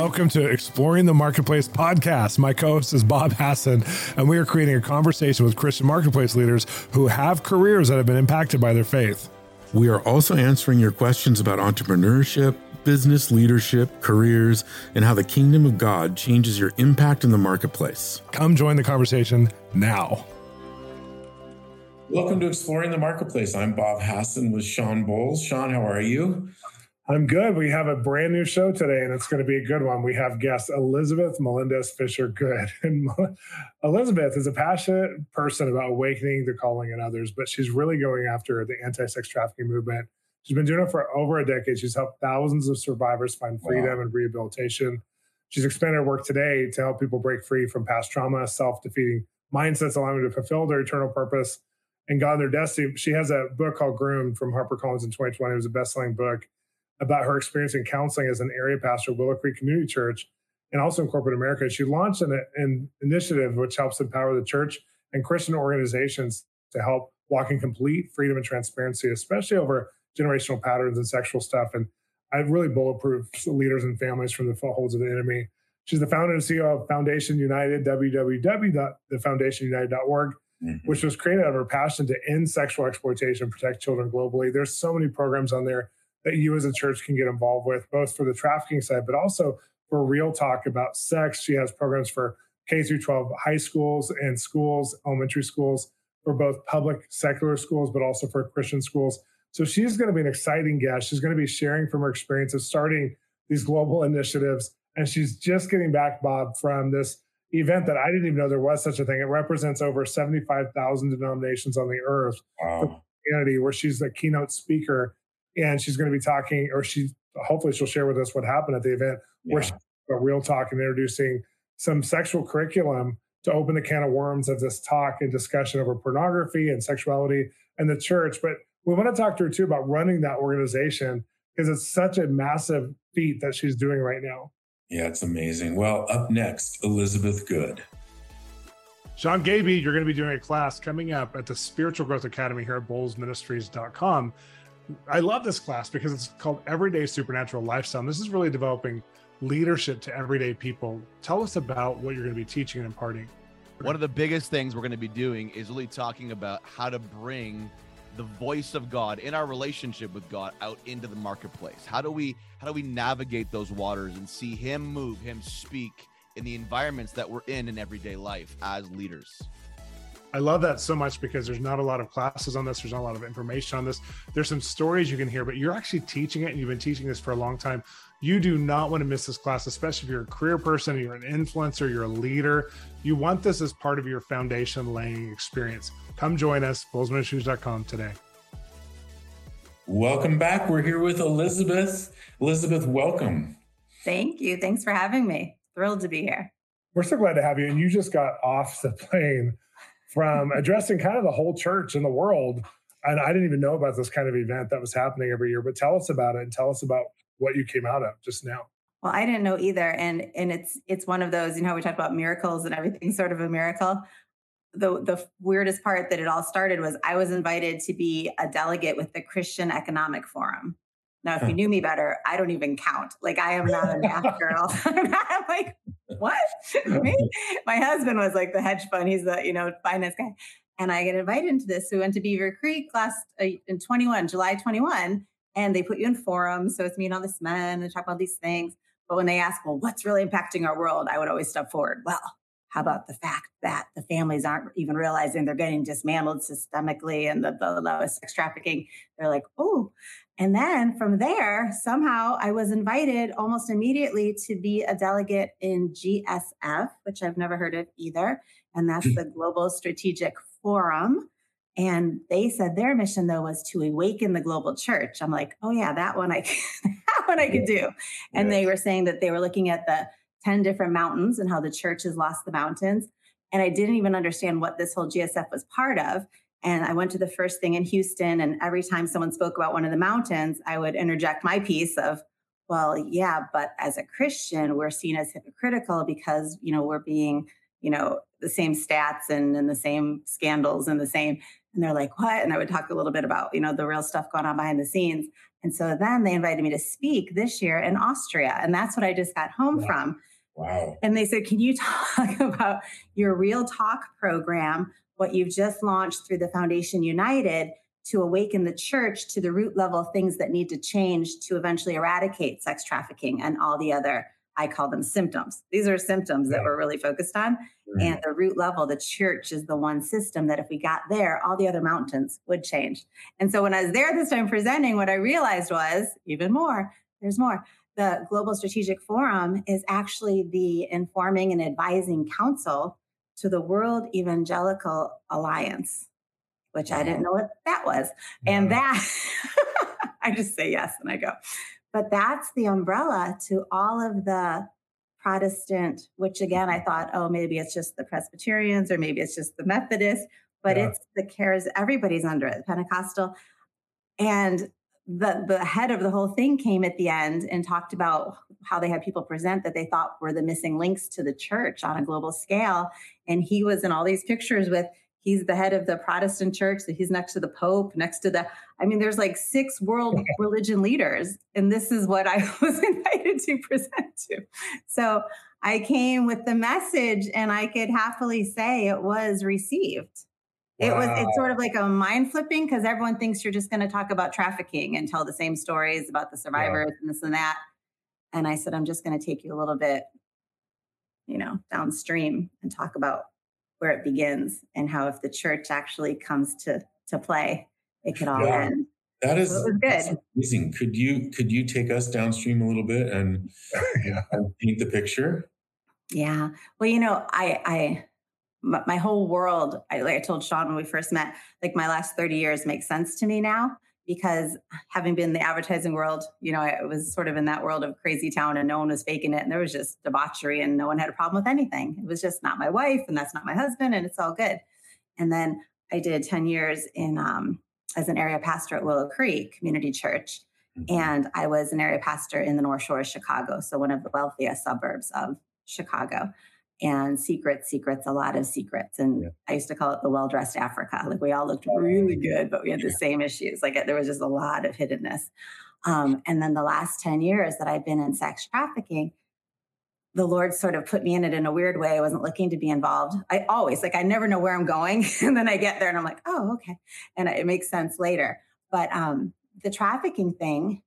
Welcome to Exploring the Marketplace podcast. My co-host is Bob Hasson, and we are creating a conversation with Christian marketplace leaders who have careers that have been impacted by their faith. We are also answering your questions about entrepreneurship, business leadership, careers, and how the kingdom of God changes your impact in the marketplace. Come join the conversation now. Welcome to Exploring the Marketplace. I'm Bob Hasson with Shawn Bolz. Shawn, how are you? I'm good. We have a brand new show today, and it's going to be a good one. We have guest Elizabeth Melendez Fisher Good. And Elizabeth is a passionate person about awakening the calling in others, but she's really going after the anti-sex trafficking movement. She's been doing it for over a decade. She's helped thousands of survivors find freedom and rehabilitation. She's expanded her work today to help people break free from past trauma, self-defeating mindsets, allowing them to fulfill their eternal purpose and God their destiny. She has a book called Groomed from HarperCollins in 2020. It was a best-selling book about her experience in counseling as an area pastor at Willow Creek Community Church and also in corporate America. She launched an initiative which helps empower the church and Christian organizations to help walk in complete freedom and transparency, especially over generational patterns and sexual stuff. And I really bulletproofs leaders and families from the footholds of the enemy. She's the founder and CEO of Foundation United, www.thefoundationunited.org. Mm-hmm. Which was created out of her passion to end sexual exploitation and protect children globally. There's so many programs on there that you as a church can get involved with, both for the trafficking side, but also for real talk about sex. She has programs for K through 12 high schools and schools, elementary schools, for both public secular schools, but also for Christian schools. So she's going to be an exciting guest. She's going to be sharing from her experience of starting these global initiatives. And she's just getting back, Bob, from this event that I didn't even know there was such a thing. It represents over 75,000 denominations on the earth. Wow. Humanity, where she's the keynote speaker, and she's going to be talking, or she hopefully she'll share with us what happened at the event, where she's a real talk and introducing some sexual curriculum to open the can of worms of this talk and discussion over pornography and sexuality and the church. But we want to talk to her too about running that organization, because it's such a massive feat that she's doing right now. Yeah, it's amazing. Well, up next, Elizabeth Good. Shawn Gaby, you're going to be doing a class coming up at the Spiritual Growth Academy here at BolzMinistries.com. I love this class because it's called Everyday Supernatural Lifestyle. And this is really developing leadership to everyday people. Tell us about what you're going to be teaching and imparting. One of the biggest things we're going to be doing is really talking about how to bring the voice of God in our relationship with God out into the marketplace. How do we navigate those waters and see him move, him speak in the environments that we're in everyday life as leaders? I love that so much because there's not a lot of classes on this. There's not a lot of information on this. There's some stories you can hear, but you're actually teaching it, and you've been teaching this for a long time. You do not want to miss this class, especially if you're a career person, you're an influencer, you're a leader. You want this as part of your foundation laying experience. Come join us, BolzMinistries.com today. Welcome back. We're here with Elizabeth. Elizabeth, welcome. Thank you. Thanks for having me. Thrilled to be here. We're so glad to have you. And you just got off the plane from addressing kind of the whole church in the world. And I didn't even know about this kind of event that was happening every year, but tell us about it and tell us about what you came out of just now. Well, I didn't know either. And it's one of those, you know, we talked about miracles and everything's sort of a miracle. The weirdest part that it all started was I was invited to be a delegate with the Christian Economic Forum. Now, if you knew me better, I don't even count. Like, I am not a math girl. I'm like, what? Me? My husband was like the hedge fund. He's the, you know, finance guy. And I get invited into this. So we went to Beaver Creek July 21, and they put you in forums. So it's me and all this men, they talk about these things. But when they ask, well, what's really impacting our world? I would always step forward. Well, how about the fact that the families aren't even realizing they're getting dismantled systemically and the lowest sex trafficking? They're like, oh. And then from there, somehow I was invited almost immediately to be a delegate in GSF, which I've never heard of either. And that's the Global Strategic Forum. And they said their mission, though, was to awaken the global church. I'm like, oh, yeah, that one I could do. And they were saying that they were looking at the 10 different mountains and how the church has lost the mountains. And I didn't even understand what this whole GSF was part of. And I went to the first thing in Houston, and every time someone spoke about one of the mountains, I would interject my piece of, well, yeah, but as a Christian, we're seen as hypocritical because, you know, we're being, you know, the same stats and the same scandals and the same. And they're like, what? And I would talk a little bit about, you know, the real stuff going on behind the scenes. And so then they invited me to speak this year in Austria. And that's what I just got home from. Wow. And they said, can you talk about your Real Talk program, what you've just launched through the Foundation United to awaken the church to the root level things that need to change to eventually eradicate sex trafficking and all the other, I call them symptoms. These are symptoms that we're really focused on. Yeah. And the root level, the church is the one system that if we got there, all the other mountains would change. And so when I was there this time presenting, what I realized was even more, there's more. The Global Strategic Forum is actually the informing and advising council to the World Evangelical Alliance, which I didn't know what that was. Yeah. And that, I just say yes and I go. But that's the umbrella to all of the Protestant, which again, I thought, oh, maybe it's just the Presbyterians or maybe it's just the Methodists, but it's the cares, everybody's under it, Pentecostal. And the head of the whole thing came at the end and talked about how they had people present that they thought were the missing links to the church on a global scale. And he was in all these pictures with, he's the head of the Protestant church, so he's next to the Pope, next to the, I mean, there's like 6 world religion leaders. And this is what I was invited to present to. So I came with the message and I could happily say it was received. Wow. It's sort of like a mind flipping because everyone thinks you're just going to talk about trafficking and tell the same stories about the survivors and this and that. And I said, I'm just going to take you a little bit, you know, downstream and talk about where it begins and how if the church actually comes to play, it could all end. That is so good. That's amazing. Could you take us downstream a little bit and paint the picture? Yeah. Well, you know, my whole world, I told Shawn when we first met, like my last 30 years makes sense to me now because having been in the advertising world, you know, I was sort of in that world of crazy town and no one was faking it. And there was just debauchery and no one had a problem with anything. It was just not my wife and that's not my husband and it's all good. And then I did 10 years in as an area pastor at Willow Creek Community Church. And I was an area pastor in the North Shore of Chicago. So one of the wealthiest suburbs of Chicago. And secrets, a lot of secrets. And I used to call it the well-dressed Africa. Like we all looked really good, but we had the same issues. Like there was just a lot of hiddenness. And then the last 10 years that I've been in sex trafficking, the Lord sort of put me in it in a weird way. I wasn't looking to be involved. I always, like I never know where I'm going. And then I get there and I'm like, oh, okay. And it makes sense later. But the trafficking thing,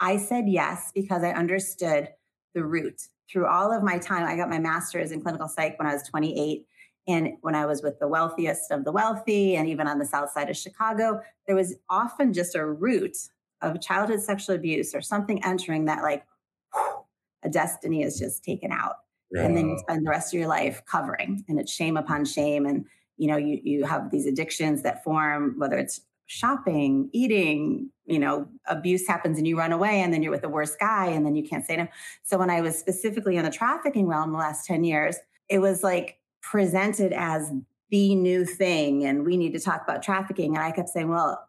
I said yes, because I understood the root. Through all of my time, I got my master's in clinical psych when I was 28. And when I was with the wealthiest of the wealthy, and even on the south side of Chicago, there was often just a root of childhood sexual abuse or something entering that like a destiny is just taken out. Yeah. And then you spend the rest of your life covering, and it's shame upon shame. And, you know, you have these addictions that form, whether it's shopping, eating, you know, abuse happens and you run away and then you're with the worst guy and then you can't say no. So when I was specifically in the trafficking realm the last 10 years, it was like presented as the new thing and we need to talk about trafficking. And I kept saying, well,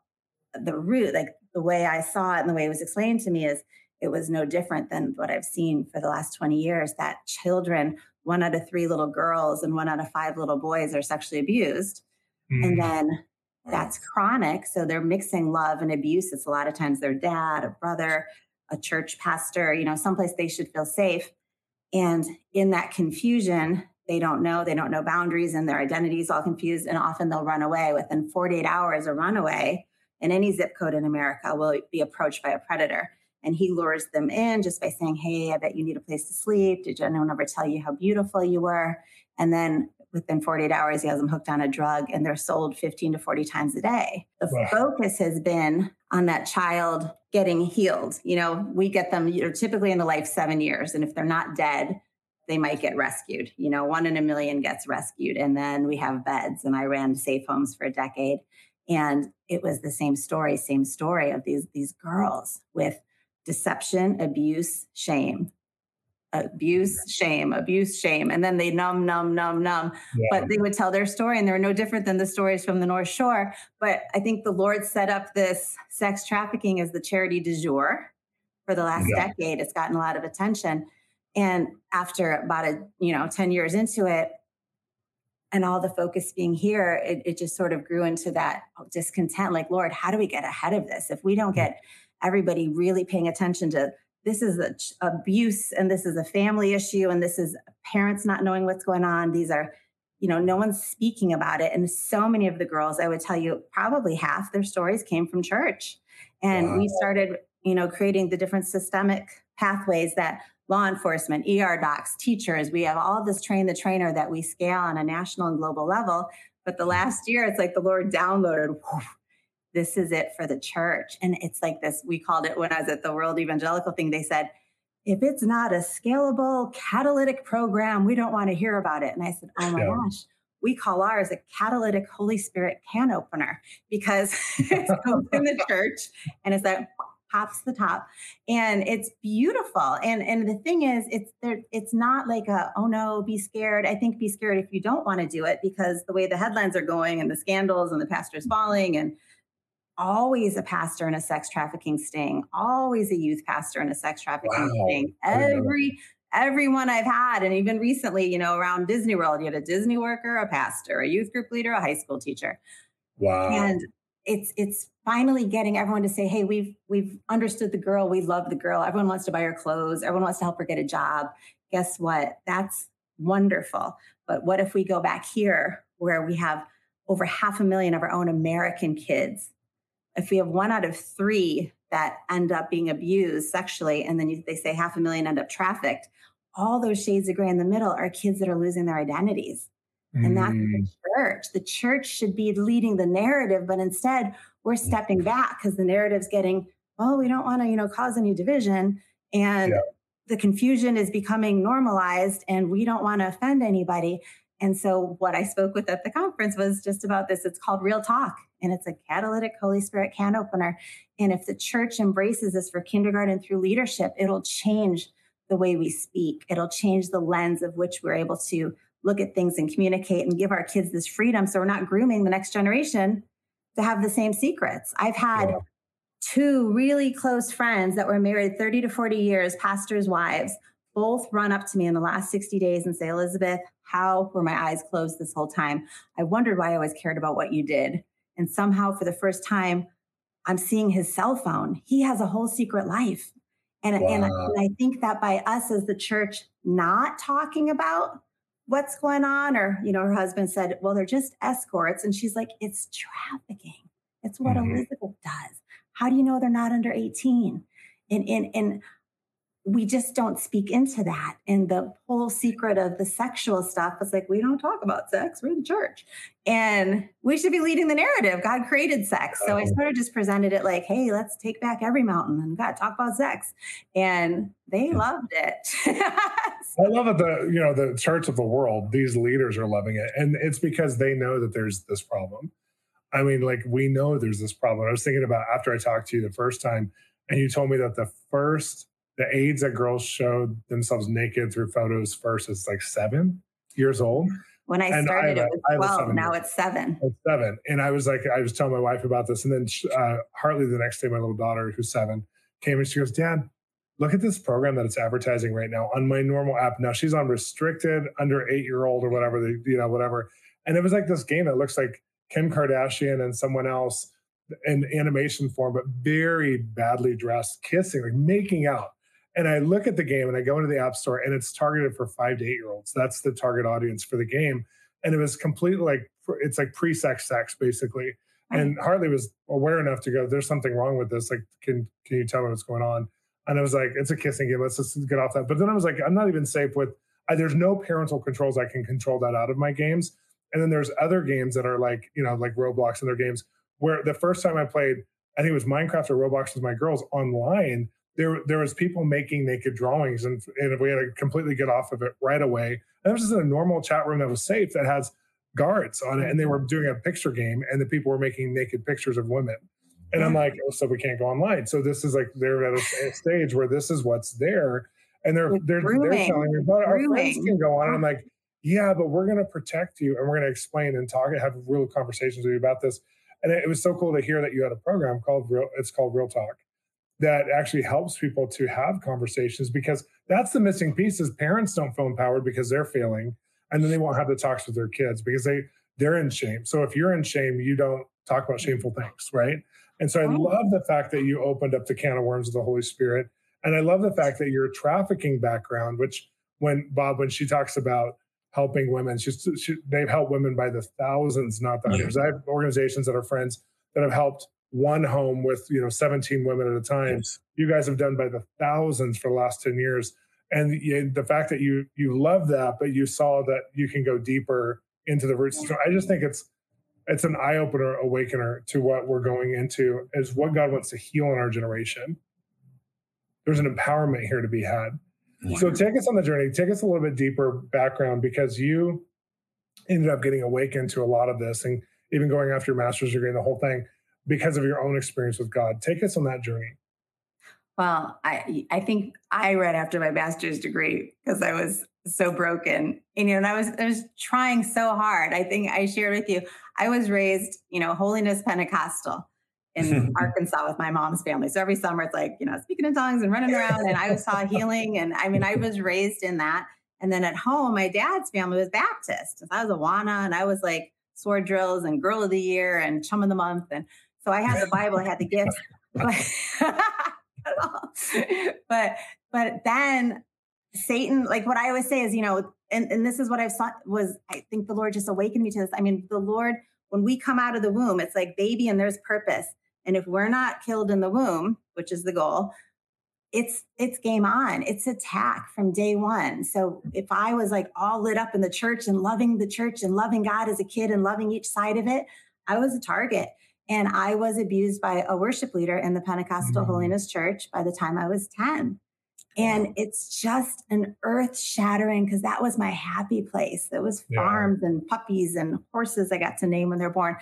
the root, like the way I saw it and the way it was explained to me is it was no different than what I've seen for the last 20 years, that children, 1 out of 3 little girls and 1 out of 5 little boys are sexually abused. Mm. And then that's chronic. So they're mixing love and abuse. It's a lot of times their dad, a brother, a church pastor, you know, someplace they should feel safe. And in that confusion, they don't know boundaries and their identity is all confused. And often they'll run away. Within 48 hours, a runaway in any zip code in America will be approached by a predator. And he lures them in just by saying, hey, I bet you need a place to sleep. Did anyone ever tell you how beautiful you were? And then within 48 hours, he has them hooked on a drug and they're sold 15 to 40 times a day. The focus has been on that child getting healed. You know, we get them, you're typically in the life 7 years. And if they're not dead, they might get rescued. You know, 1 in a million gets rescued. And then we have beds. And I ran safe homes for a decade. And it was the same story of these girls with deception, abuse, shame. And then they numb. Yeah. But they would tell their story and they were no different than the stories from the North Shore. But I think the Lord set up this sex trafficking as the charity du jour for the last decade. It's gotten a lot of attention. And after about 10 years into it, and all the focus being here, it just sort of grew into that discontent. Like, Lord, how do we get ahead of this? If we don't get everybody really paying attention to this is abuse, and this is a family issue, and this is parents not knowing what's going on. These are, you know, no one's speaking about it. And so many of the girls, I would tell you, probably half their stories came from church. And wow. We started, you know, creating the different systemic pathways that law enforcement, ER docs, teachers, we have all this train the trainer that we scale on a national and global level. But the last year, it's like the Lord downloaded, whew, this is it for the church. And it's like this, we called it when I was at the World Evangelical thing, they said, if it's not a scalable catalytic program, we don't want to hear about it. And I said, oh my gosh, we call ours a catalytic Holy Spirit can opener, because it's open the church and it's that pops the top, and it's beautiful. And the thing is, it's not like a, oh no, be scared. I think be scared if you don't want to do it, because the way the headlines are going and the scandals and the pastor's falling and always a pastor in a sex trafficking sting, always a youth pastor in a sex trafficking sting. Everyone I've had, and even recently, you know, around Disney World, you had a Disney worker, a pastor, a youth group leader, a high school teacher. Wow. And it's finally getting everyone to say, hey, we've understood the girl. We love the girl. Everyone wants to buy her clothes. Everyone wants to help her get a job. Guess what? That's wonderful. But what if we go back here where we have over 500,000 of our own American kids? If we have 1 out of 3 that end up being abused sexually, and then they say 500,000 end up trafficked, all those shades of gray in the middle are kids that are losing their identities. And that's the church. The church should be leading the narrative, but instead we're stepping back because the narrative's getting, oh, we don't want to, you know, cause any division. And the confusion is becoming normalized, and we don't want to offend anybody. And so what I spoke with at the conference was just about this. It's called Real Talk, and it's a catalytic Holy Spirit can opener. And if the church embraces this for kindergarten through leadership, it'll change the way we speak. It'll change the lens of which we're able to look at things and communicate and give our kids this freedom. So we're not grooming the next generation to have the same secrets. I've had 2 really close friends that were married 30 to 40 years, pastors' wives, both run up to me in the last 60 days and say, Elizabeth, how were my eyes closed this whole time? I wondered why I always cared about what you did. And somehow for the first time, I'm seeing his cell phone. He has a whole secret life. And I think that by us as the church not talking about what's going on, or, you know, her husband said, well, they're just escorts. And she's like, it's trafficking. It's what Elizabeth does. How do you know they're not under 18? And we just don't speak into that. And the whole secret of the sexual stuff is like, we don't talk about sex. We're the church. And we should be leading the narrative. God created sex. So I sort of just presented it like, hey, let's take back every mountain and God talk about sex. And they loved it. I love it. The church of the world, these leaders are loving it. And it's because they know that there's this problem. I mean, like, we know there's this problem. I was thinking about after I talked to you the first time, and you told me that the age that girls showed themselves naked through photos first is like 7 years old. When I started, it was 12. Now it's 7. It's 7. And I was telling my wife about this. And then Hartley, the next day, my little daughter, who's 7, came and she goes, Dad, look at this program that it's advertising right now on my normal app. Now she's on restricted under 8-year-old or whatever, whatever. And it was like this game that looks like Kim Kardashian and someone else in animation form, but very badly dressed, kissing, like making out. And I look at the game and I go into the app store, and it's targeted for 5 to 8-year-olds. That's the target audience for the game. And it was completely like, it's like pre-sex sex basically. And Hartley was aware enough to go, there's something wrong with this. Like, can you tell me what's going on? And I was like, it's a kissing game. Let's just get off that. But then I was like, I'm not even safe with, there's no parental controls. I can control that out of my games. And then there's other games that are like, you know, like Roblox and their games where the first time I played, I think it was Minecraft or Roblox with my girls online, there was people making naked drawings, and we had to completely get off of it right away. And it was just in a normal chat room that was safe that has guards on it. And they were doing a picture game, and the people were making naked pictures of women. And I'm like, oh, so we can't go online. So this is like, they're at a stage where this is what's there. And they're telling me, but our friends can go on. And I'm like, yeah, but we're going to protect you. And we're going to explain and talk and have real conversations with you about this. And it was so cool to hear that you had a program called Real Talk, that actually helps people to have conversations, because that's the missing piece is parents don't feel empowered because they're failing. and then they won't have the talks with their kids because they're in shame. So if you're in shame, you don't talk about shameful things, right? And so I love the fact that you opened up the can of worms of the Holy Spirit. And I love the fact that your trafficking background, which when she talks about helping women, they've helped women by the thousands, not the hundreds. Yeah. I have organizations that are friends that have helped one home with 17 women at a time. Yes. You guys have done by the thousands for the last 10 years. And the fact that you love that, but you saw that you can go deeper into the roots. So I just think it's an eye-opener, awakener to what we're going into is what God wants to heal in our generation. There's an empowerment here to be had. Wow. So take us on the journey. Take us a little bit deeper background, because you ended up getting awakened to a lot of this and even going after your master's degree and the whole thing because of your own experience with God. Take us on that journey. Well, I think I read after my master's degree because I was so broken, and I was trying so hard. I think I shared with you, I was raised, Holiness Pentecostal in Arkansas with my mom's family. So every summer it's like, speaking in tongues and running around, and I was taught healing. And I was raised in that. And then at home, my dad's family was Baptist. So I was Awana, and I was like sword drills and girl of the year and chum of the month. And so I had the Bible, I had the gifts. But then Satan, like what I always say is, and this is what I've saw was, I think the Lord just awakened me to this. I mean, the Lord, when we come out of the womb, it's like baby and there's purpose. And if we're not killed in the womb, which is the goal, it's game on. It's attack from day one. So if I was like all lit up in the church and loving the church and loving God as a kid and loving each side of it, I was a target. And I was abused by a worship leader in the Pentecostal Holiness Church by the time I was 10. And it's just an earth shattering, because that was my happy place. It was farms and puppies and horses I got to name when they're born.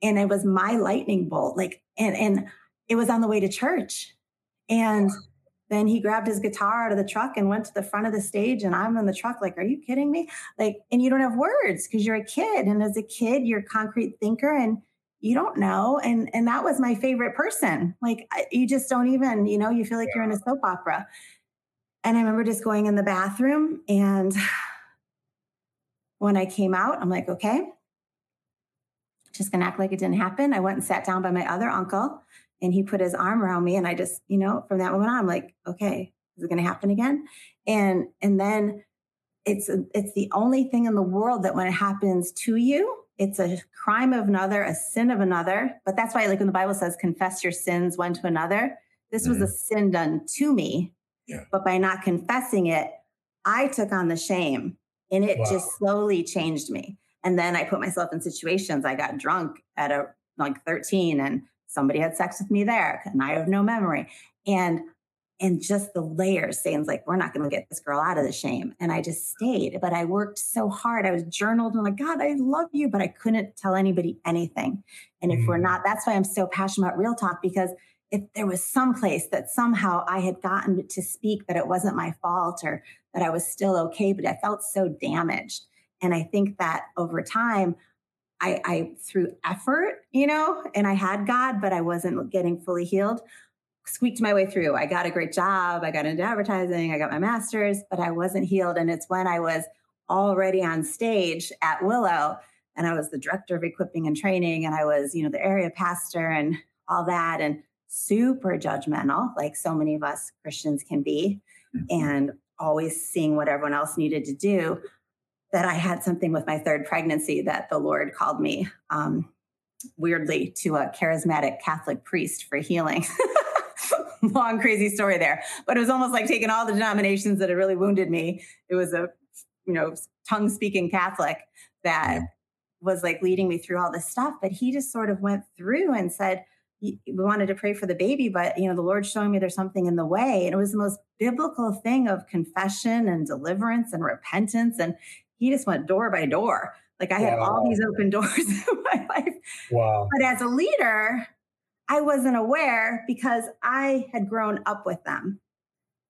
And it was my lightning bolt. And it was on the way to church. And then he grabbed his guitar out of the truck and went to the front of the stage. And I'm in the truck like, are you kidding me? And you don't have words because you're a kid. And as a kid, you're a concrete thinker and you don't know. And that was my favorite person. You just don't even, you feel like you're in a soap opera. And I remember just going in the bathroom, and when I came out, I'm like, okay, just gonna act like it didn't happen. I went and sat down by my other uncle, and he put his arm around me, and I just, from that moment on, I'm like, okay, is it gonna happen again? And then it's the only thing in the world that when it happens to you, it's a crime of another, a sin of another. But that's why, when the Bible says, confess your sins one to another, this was a sin done to me. Yeah. But by not confessing it, I took on the shame, and it just slowly changed me. And then I put myself in situations. I got drunk at 13, and somebody had sex with me there, and I have no memory. And just the layers, Satan's like, we're not going to get this girl out of the shame. And I just stayed, but I worked so hard. I was journaled and God, I love you, but I couldn't tell anybody anything. And if we're not, that's why I'm so passionate about Real Talk, because if there was some place that somehow I had gotten to speak that it wasn't my fault or that I was still okay, but I felt so damaged. And I think that over time, I through effort, and I had God, but I wasn't getting fully healed, squeaked my way through. I got a great job. I got into advertising. I got my master's, but I wasn't healed. And it's when I was already on stage at Willow, and I was the director of equipping and training, and I was, the area pastor and all that. And super judgmental, like so many of us Christians can be, and always seeing what everyone else needed to do, that I had something with my third pregnancy that the Lord called me weirdly to a charismatic Catholic priest for healing. Long, crazy story there. But it was almost like taking all the denominations that had really wounded me. It was a, tongue-speaking Catholic that was like leading me through all this stuff. But he just sort of went through and said, we wanted to pray for the baby, but the Lord's showing me there's something in the way. And it was the most biblical thing of confession and deliverance and repentance. And he just went door by door. Like I had all these open doors in my life. Wow. But as a leader, I wasn't aware because I had grown up with them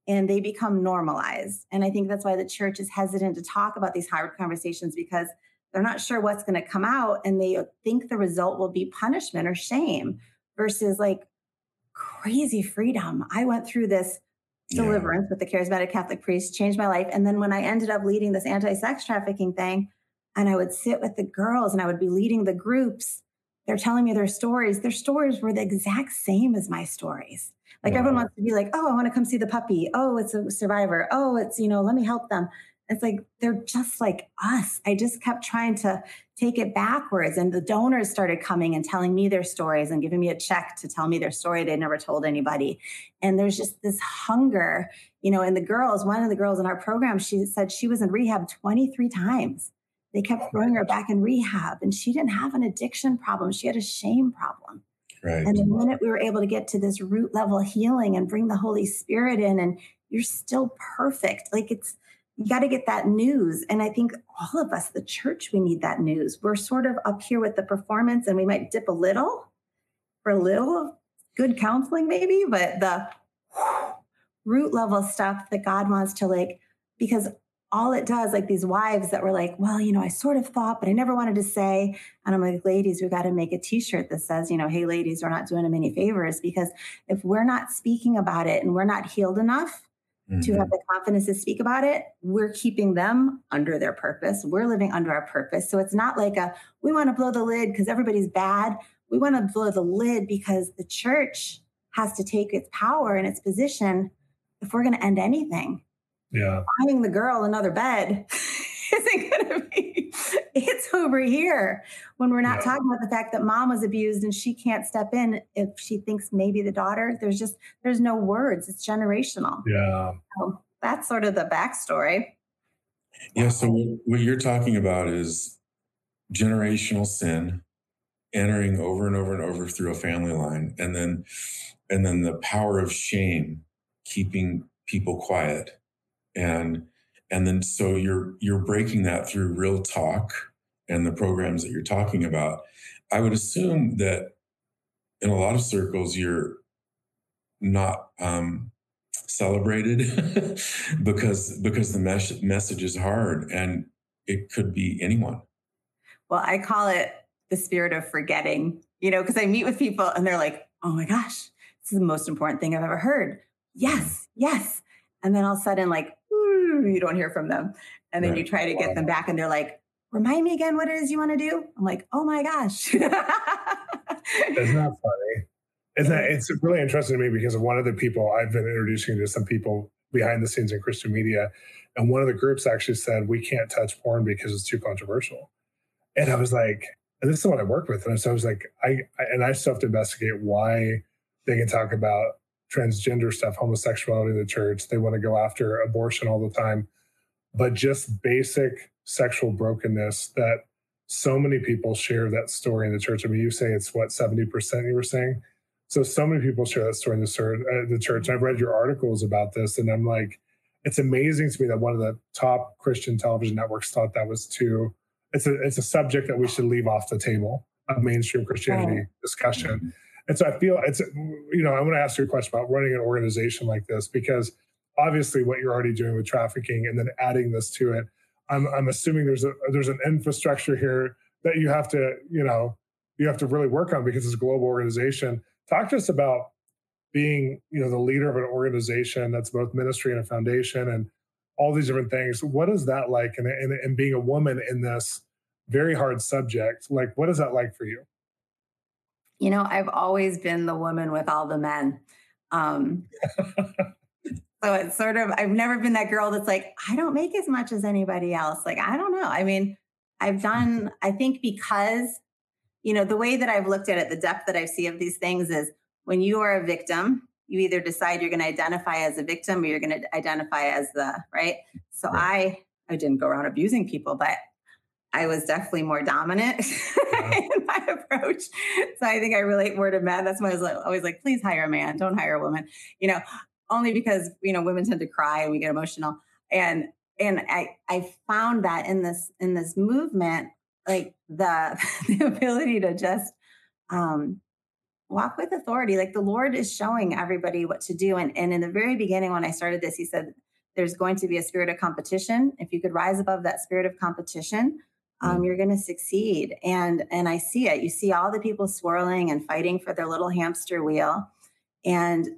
and they become normalized. And I think that's why the church is hesitant to talk about these hard conversations, because they're not sure what's going to come out and they think the result will be punishment or shame. Versus crazy freedom. I went through this deliverance with the charismatic Catholic priest changed my life. And then when I ended up leading this anti-sex trafficking thing, and I would sit with the girls and I would be leading the groups, they're telling me their stories. Their stories were the exact same as my stories. Like everyone wants to be like, oh, I want to come see the puppy. Oh, it's a survivor. Oh, it's, you know, let me help them. It's like, they're just like us. I just kept trying to take it backwards. And the donors started coming and telling me their stories and giving me a check to tell me their story they never told anybody. And there's just this hunger, you know, and the girls, one of the girls in our program, she said she was in rehab 23 times. They kept throwing her back in rehab, and she didn't have an addiction problem. She had a shame problem. Right. And the minute we were able to get to this root level healing and bring the Holy Spirit in, and you're still perfect. Like it's, you got to get that news. And I think all of us, the church, we need that news. We're sort of up here with the performance, and we might dip a little for a little good counseling maybe, but the root level stuff that God wants to like, because all it does, like these wives that were like, well, you know, I sort of thought, but I never wanted to say. And I'm like, ladies, we got to make a t-shirt that says, you know, hey, ladies, we're not doing them any favors, because if we're not speaking about it and we're not healed enough to have the confidence to speak about it, we're keeping them under their purpose. We're living under our purpose. So it's not like a, we want to blow the lid because everybody's bad. We want to blow the lid because the church has to take its power and its position if we're going to end anything. Yeah. Finding the girl another bed isn't going to be, it's over here when we're not talking about the fact that mom was abused and she can't step in if she thinks maybe the daughter, there's just, there's no words. It's generational. Yeah. So that's sort of the backstory. Yeah. So what you're talking about is generational sin entering over and over and over through a family line. And then the power of shame, keeping people quiet. And then, so you're breaking that through real talk and the programs that you're talking about. I would assume that in a lot of circles, you're not celebrated because the message is hard, and it could be anyone. Well, I call it the spirit of forgetting, you know, because I meet with people and they're like, oh my gosh, this is the most important thing I've ever heard. Yes, yes. And then all of a sudden, like, you don't hear from them. And then you try to get them back and they're like, remind me again what it is you want to do. I'm like, oh my gosh. That's not funny. It's really interesting to me because of one of the people I've been introducing to some people behind the scenes in Christian media. And one of the groups actually said, we can't touch porn because it's too controversial. And I was like, and this is what I work with. And so I was like, I still have to investigate why they can talk about transgender stuff, homosexuality in the church. They want to go after abortion all the time, but just basic sexual brokenness that so many people share that story in the church. I mean, you say it's what, 70% you were saying? So many people share that story in the church. And I've read your articles about this, and I'm like, it's amazing to me that one of the top Christian television networks thought that was too, it's a subject that we should leave off the table of mainstream Christianity discussion. Mm-hmm. And so I feel it's, you know, I want to ask you a question about running an organization like this, because obviously what you're already doing with trafficking and then adding this to it, I'm assuming there's an infrastructure here that you have to, you know, you have to really work on because it's a global organization. Talk to us about being, you know, the leader of an organization that's both ministry and a foundation and all these different things. What is that like? And being a woman in this very hard subject, like, what is that like for you? You know, I've always been the woman with all the men. So it's sort of, I've never been that girl that's like, I don't make as much as anybody else. Like, I don't know. I mean, I think because, you know, the way that I've looked at it, the depth that I see of these things is when you are a victim, you either decide you're going to identify as a victim or you're going to identify as the, right? So I didn't go around abusing people, but I was definitely more dominant in my approach. So I think I relate more to men. That's why I was always like, please hire a man. Don't hire a woman, you know, only because, you know, women tend to cry and we get emotional. And I found that in this movement, like the ability to just walk with authority. Like the Lord is showing everybody what to do. And in the very beginning, when I started this, he said, there's going to be a spirit of competition. If you could rise above that spirit of competition, you're going to succeed. And I see it. You see all the people swirling and fighting for their little hamster wheel. And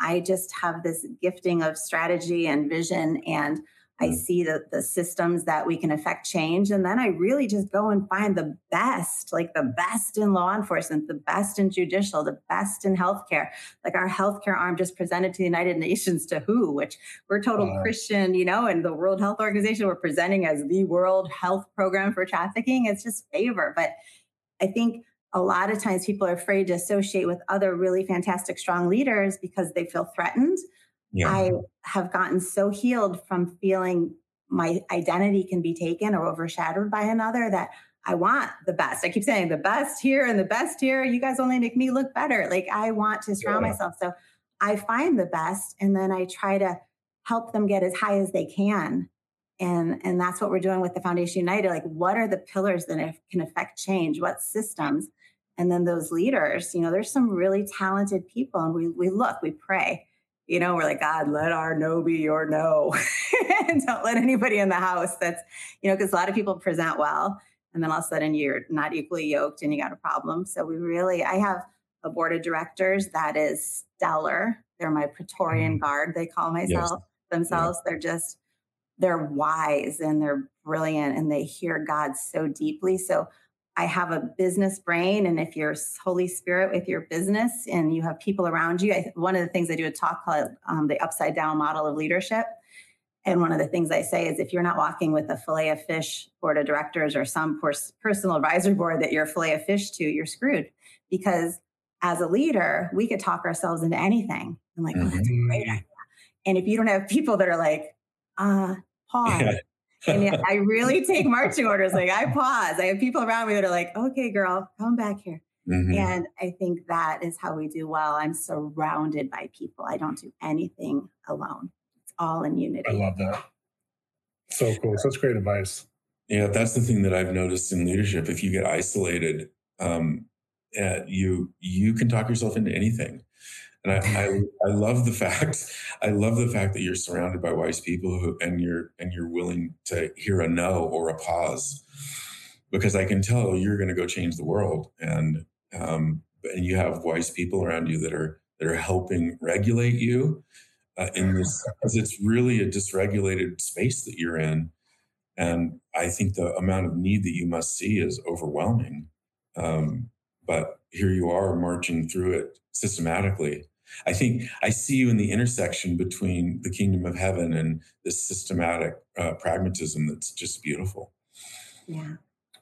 I just have this gifting of strategy and vision, and I see the systems that we can affect change. And then I really just go and find the best, like the best in law enforcement, the best in judicial, the best in healthcare. Like our healthcare arm just presented to the United Nations to WHO, which we're total Christian, you know, and the World Health Organization we're presenting as the World Health Program for trafficking. It's just favor. But I think a lot of times people are afraid to associate with other really fantastic, strong leaders because they feel threatened. Yeah. I have gotten so healed from feeling my identity can be taken or overshadowed by another that I want the best. I keep saying the best here and the best here. You guys only make me look better. Like I want to surround myself. So I find the best and then I try to help them get as high as they can. And that's what we're doing with the Foundation United. Like what are the pillars that can affect change? What systems? And then those leaders, you know, there's some really talented people and we pray. You know, we're like, God, let our no be your no. And don't let anybody in the house that's, you know, because a lot of people present well. And then all of a sudden you're not equally yoked and you got a problem. So I have a board of directors that is stellar. They're my Praetorian Guard, they call themselves. Yeah. They're wise and they're brilliant and they hear God so deeply. So I have a business brain, and if you're Holy Spirit with your business and you have people around you, one of the things I do a talk called the upside down model of leadership. And one of the things I say is if you're not walking with a fillet of fish board of directors or some personal advisory board that you're fillet of fish to, you're screwed. Because as a leader, we could talk ourselves into anything. I'm like, oh, that's a great idea. And if you don't have people that are like, pause. Yeah. And yeah, I really take marching orders. Like I pause. I have people around me that are like, okay, girl, come back here. Mm-hmm. And I think that is how we do well. I'm surrounded by people. I don't do anything alone. It's all in unity. I love that. So cool. Such great advice. Yeah. That's the thing that I've noticed in leadership. If you get isolated, you can talk yourself into anything. And I love the fact that you're surrounded by wise people who, and you're willing to hear a no or a pause, because I can tell you're going to go change the world, and you have wise people around you that are helping regulate you in this, because it's really a dysregulated space that you're in, and I think the amount of need that you must see is overwhelming, but here you are marching through it systematically. I think I see you in the intersection between the kingdom of heaven and this systematic pragmatism that's just beautiful. Yeah.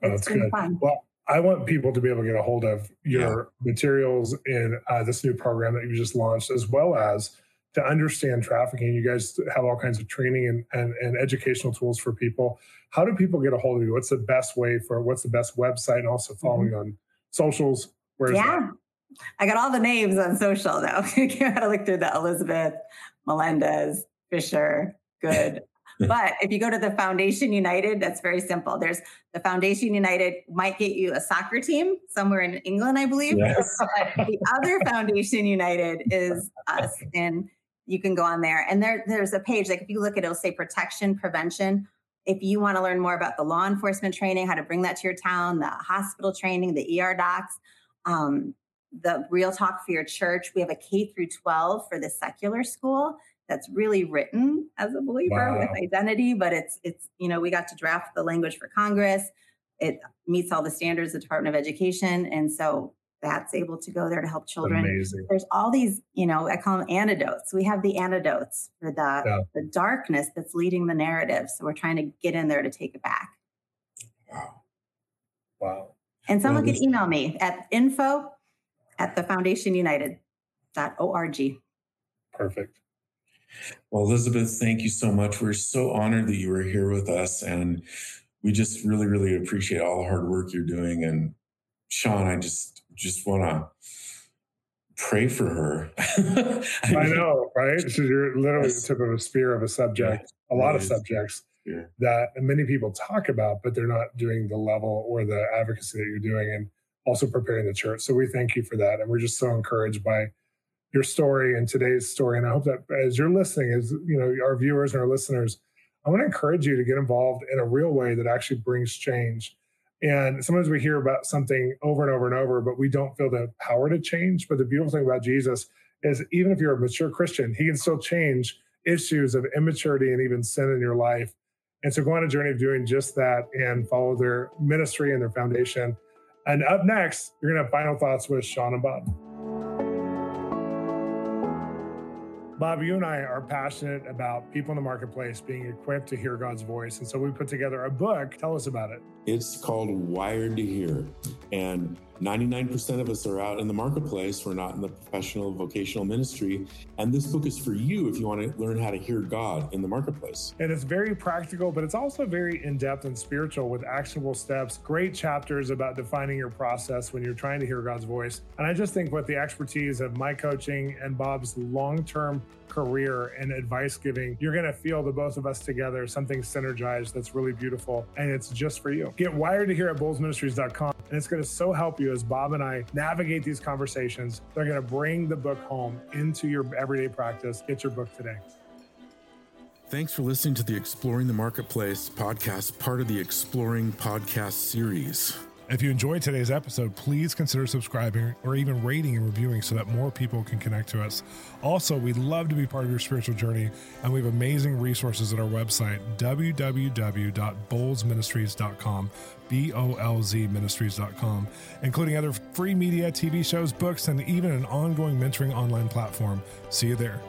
Oh, that's good. Fun. Well, I want people to be able to get a hold of your materials in this new program that you just launched, as well as to understand trafficking. You guys have all kinds of training and educational tools for people. How do people get a hold of you? What's the best website, and also following on socials? Where's that? I got all the names on social though. You gotta look through the Elizabeth Melendez Fisher Good. But if you go to the Foundation United, that's very simple. There's the Foundation United might get you a soccer team somewhere in England, I believe. Yes. But the other Foundation United is us, and you can go on there. And there's a page, like if you look at it'll say protection, prevention. If you want to learn more about the law enforcement training, how to bring that to your town, the hospital training, the ER docs, the Real Talk for Your Church. We have a K-12 for the secular school that's really written as a believer with identity, but it's you know, we got to draft the language for Congress. It meets all the standards of the Department of Education. And so that's able to go there to help children. Amazing. There's all these, you know, I call them antidotes. We have the antidotes for the darkness that's leading the narrative. So we're trying to get in there to take it back. Wow. And someone could email me at info@thefoundationunited.org. Perfect. Well, Elizabeth, thank you so much. We're so honored that you were here with us, and we just really, really appreciate all the hard work you're doing. And Shawn, I just want to pray for her. I know, right? So you're literally the tip of a spear of a subject, a lot of subjects that many people talk about, but they're not doing the level or the advocacy that you're doing. And also preparing the church. So we thank you for that. And we're just so encouraged by your story and today's story. And I hope that as you're listening, as you know, our viewers and our listeners, I want to encourage you to get involved in a real way that actually brings change. And sometimes we hear about something over and over and over, but we don't feel the power to change. But the beautiful thing about Jesus is even if you're a mature Christian, he can still change issues of immaturity and even sin in your life. And so go on a journey of doing just that and follow their ministry and their foundation. And up next, you're going to have final thoughts with Shawn and Bob. Bob, you and I are passionate about people in the marketplace being equipped to hear God's voice. And so we put together a book. Tell us about it. It's called Wired to Hear. And 99% of us are out in the marketplace. We're not in the professional vocational ministry. And this book is for you if you want to learn how to hear God in the marketplace. And it's very practical, but it's also very in-depth and spiritual with actionable steps, great chapters about defining your process when you're trying to hear God's voice. And I just think with the expertise of my coaching and Bob's long-term career and advice giving, you're going to feel the both of us together, something synergized that's really beautiful. And it's just for you. Get Wired to Hear at BolzMinistries.com. And it's going to so help you as Bob and I navigate these conversations. They're going to bring the book home into your everyday practice. Get your book today. Thanks for listening to the Exploring the Marketplace podcast, part of the Exploring podcast series. If you enjoyed today's episode, please consider subscribing or even rating and reviewing so that more people can connect to us. Also, we'd love to be part of your spiritual journey, and we have amazing resources at our website, www.BolzMinistries.com, B-O-L-Z ministries.com, including other free media, TV shows, books, and even an ongoing mentoring online platform. See you there.